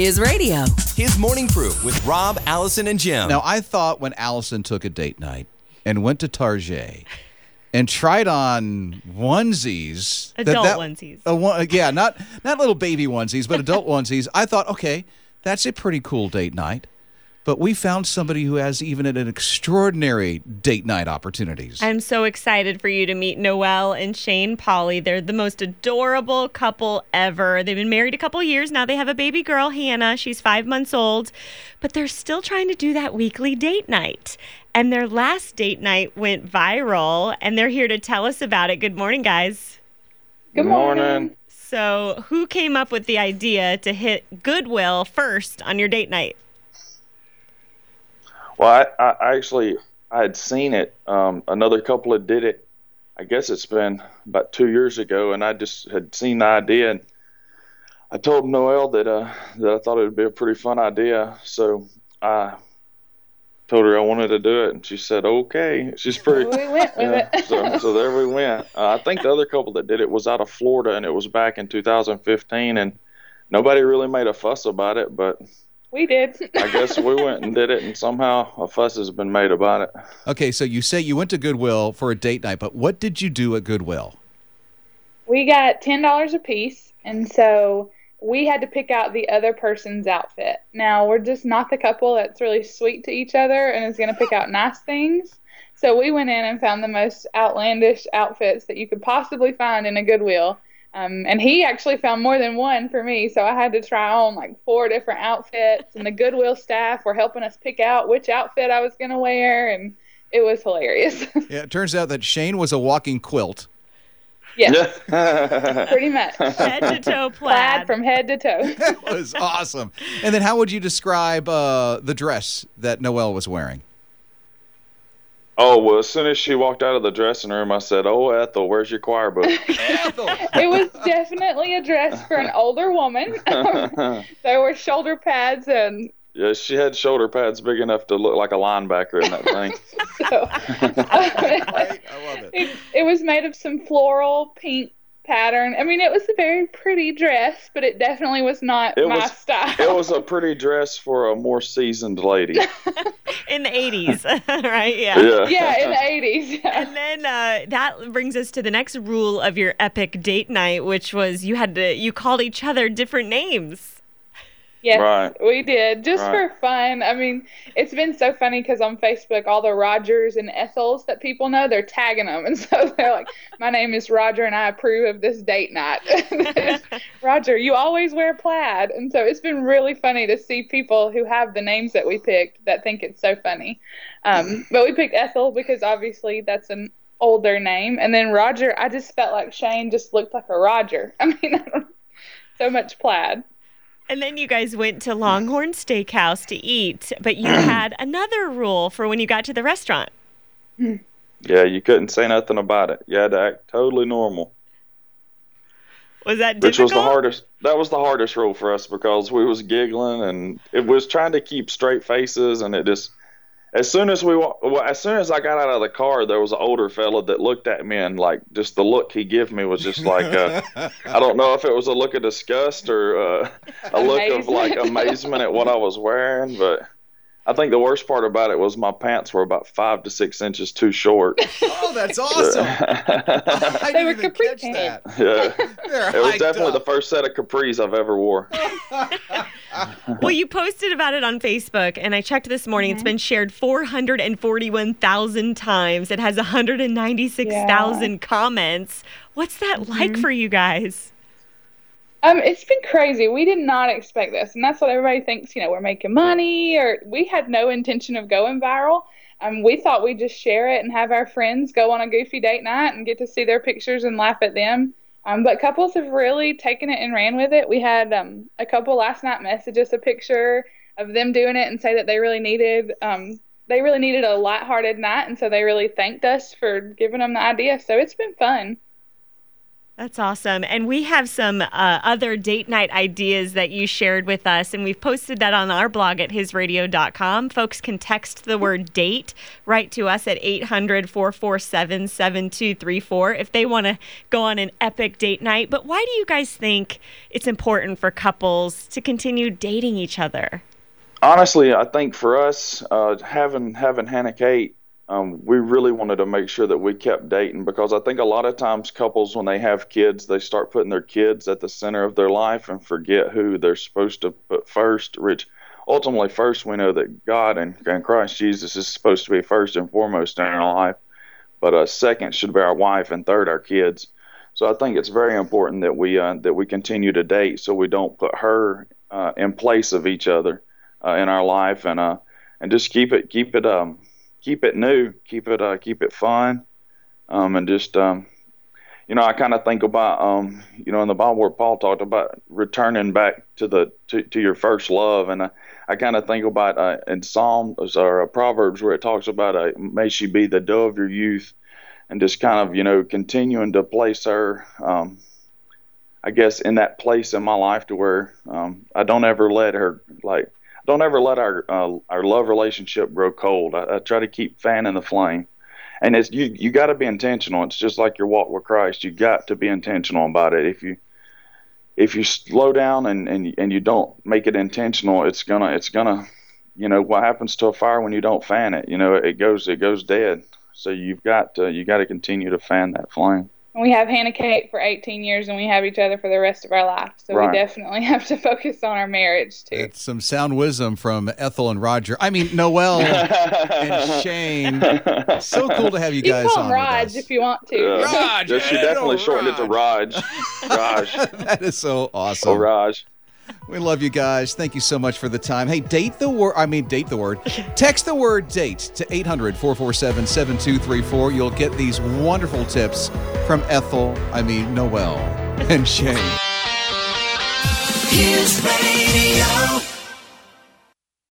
His Radio. His Morning Brew with Rob, Allison, and Jim. Now, I thought when Allison took a date night and went to Target and tried on onesies. Adult onesies. Not little baby onesies, but adult onesies. I thought, okay, that's a pretty cool date night. But we found somebody who has even an extraordinary date night opportunities. I'm so excited for you to meet Noelle and Shane Pauley. They're the most adorable couple ever. They've been married a couple years now. They have a baby girl, Hannah. She's 5 months old. But they're still trying to do that weekly date night. And their last date night went viral, and they're here to tell us about it. Good morning, guys. Good morning. So who came up with the idea to hit Goodwill first on your date night? Well, I had seen it. Another couple had did it. I guess it's been about 2 years ago, and I just had seen the idea. And I told Noelle that I thought it would be a pretty fun idea. So I told her I wanted to do it, and she said, okay. She's pretty. We went with it. So there we went. I think the other couple that did it was out of Florida, and it was back in 2015, and nobody really made a fuss about it, but... we did. I guess we went and did it, and somehow a fuss has been made about it. Okay, so you say you went to Goodwill for a date night, but what did you do at Goodwill? We got $10 a piece, and so we had to pick out the other person's outfit. Now, we're just not the couple that's really sweet to each other and is going to pick out nice things. So we went in and found the most outlandish outfits that you could possibly find in a Goodwill. And he actually found more than one for me, so I had to try on like 4 different outfits, and the Goodwill staff were helping us pick out which outfit I was going to wear, and it was hilarious. Yeah, it turns out that Shane was a walking quilt. Yes, pretty much. Head to toe plaid. Plaid from head to toe. That was awesome. And then how would you describe the dress that Noelle was wearing? Oh, well, as soon as she walked out of the dressing room, I said, oh, Ethel, where's your choir book? Ethel! It was definitely a dress for an older woman. There were shoulder pads and... yeah, she had shoulder pads big enough to look like a linebacker in that thing. So, I love it. It was made of some floral pink pattern. I mean, it was a very pretty dress, but it definitely was not my style. It was a pretty dress for a more seasoned lady. In the 80s, right? Yeah. Yeah, in the 80s. Yeah. And then that brings us to the next rule of your epic date night, which was you called each other different names. Yes, right. We did, just for fun. I mean, it's been so funny because on Facebook, all the Rogers and Ethels that people know, they're tagging them. And so they're like, my name is Roger and I approve of this date night. Roger, you always wear plaid. And so it's been really funny to see people who have the names that we picked that think it's so funny. But we picked Ethel because obviously that's an older name. And then Roger, I just felt like Shane just looked like a Roger. I mean, so much plaid. And then you guys went to Longhorn Steakhouse to eat, but you had another rule for when you got to the restaurant. Yeah, you couldn't say nothing about it. You had to act totally normal. Was that difficult? Which was the hardest. That was the hardest rule for us because we was giggling and it was trying to keep straight faces, and it just as soon as I got out of the car, there was an older fella that looked at me, and like just the look he gave me was just like I don't know if it was a look of disgust or a look of like amazement at what I was wearing, but I think the worst part about it was my pants were about 5 to 6 inches too short. Oh, that's awesome! They were capri pants. Yeah, it was definitely the first set of capris I've ever wore. Well, you posted about it on Facebook, and I checked this morning. Mm-hmm. It's been shared 441,000 times. It has 196,000 comments. What's that like for you guys? It's been crazy. We did not expect this, and that's what everybody thinks. You know, we're making money, or we had no intention of going viral. We thought we'd just share it and have our friends go on a goofy date night and get to see their pictures and laugh at them. But couples have really taken it and ran with it. We had a couple last night message us a picture of them doing it and say that they really needed a lighthearted night, and so they really thanked us for giving them the idea. So it's been fun. That's awesome. And we have some other date night ideas that you shared with us, and we've posted that on our blog at hisradio.com. Folks can text the word date right to us at 800-447-7234 if they want to go on an epic date night. But why do you guys think it's important for couples to continue dating each other? Honestly, I think for us, having Hannah Kate, we really wanted to make sure that we kept dating, because I think a lot of times couples, when they have kids, they start putting their kids at the center of their life and forget who they're supposed to put first, which ultimately first we know that God and Christ Jesus is supposed to be first and foremost in our life, but second should be our wife and third our kids. So I think it's very important that we continue to date so we don't put her in place of each other in our life, and just keep it keep it new, keep it fun, and just, I kind of think about, in the Bible where Paul talked about returning back to your first love, and I kind of think about in Psalms or Proverbs where it talks about, may she be the dove of your youth, and just kind of, continuing to place her, I guess, in that place in my life to where I don't ever let her, like, don't ever let our love relationship grow cold. I try to keep fanning the flame, and it's you got to be intentional. It's just like your walk with Christ. You got to be intentional about it. If you slow down and you don't make it intentional, it's gonna what happens to a fire when you don't fan it? It goes dead. So you got to continue to fan that flame. And we have Hannah Kate for 18 years, and we have each other for the rest of our life. So right. We definitely have to focus on our marriage, too. That's some sound wisdom from Ethel and Roger. I mean, Noelle and Shane. So cool to have you guys on. You call him Raj if you want to. Raj! She definitely shortened it to Raj. Raj. That is so awesome. Oh, Raj. We love you guys. Thank you so much for the time. Hey, date the word. Text the word date to 800-447-7234. You'll get these wonderful tips from Noelle, and Shane. His Radio.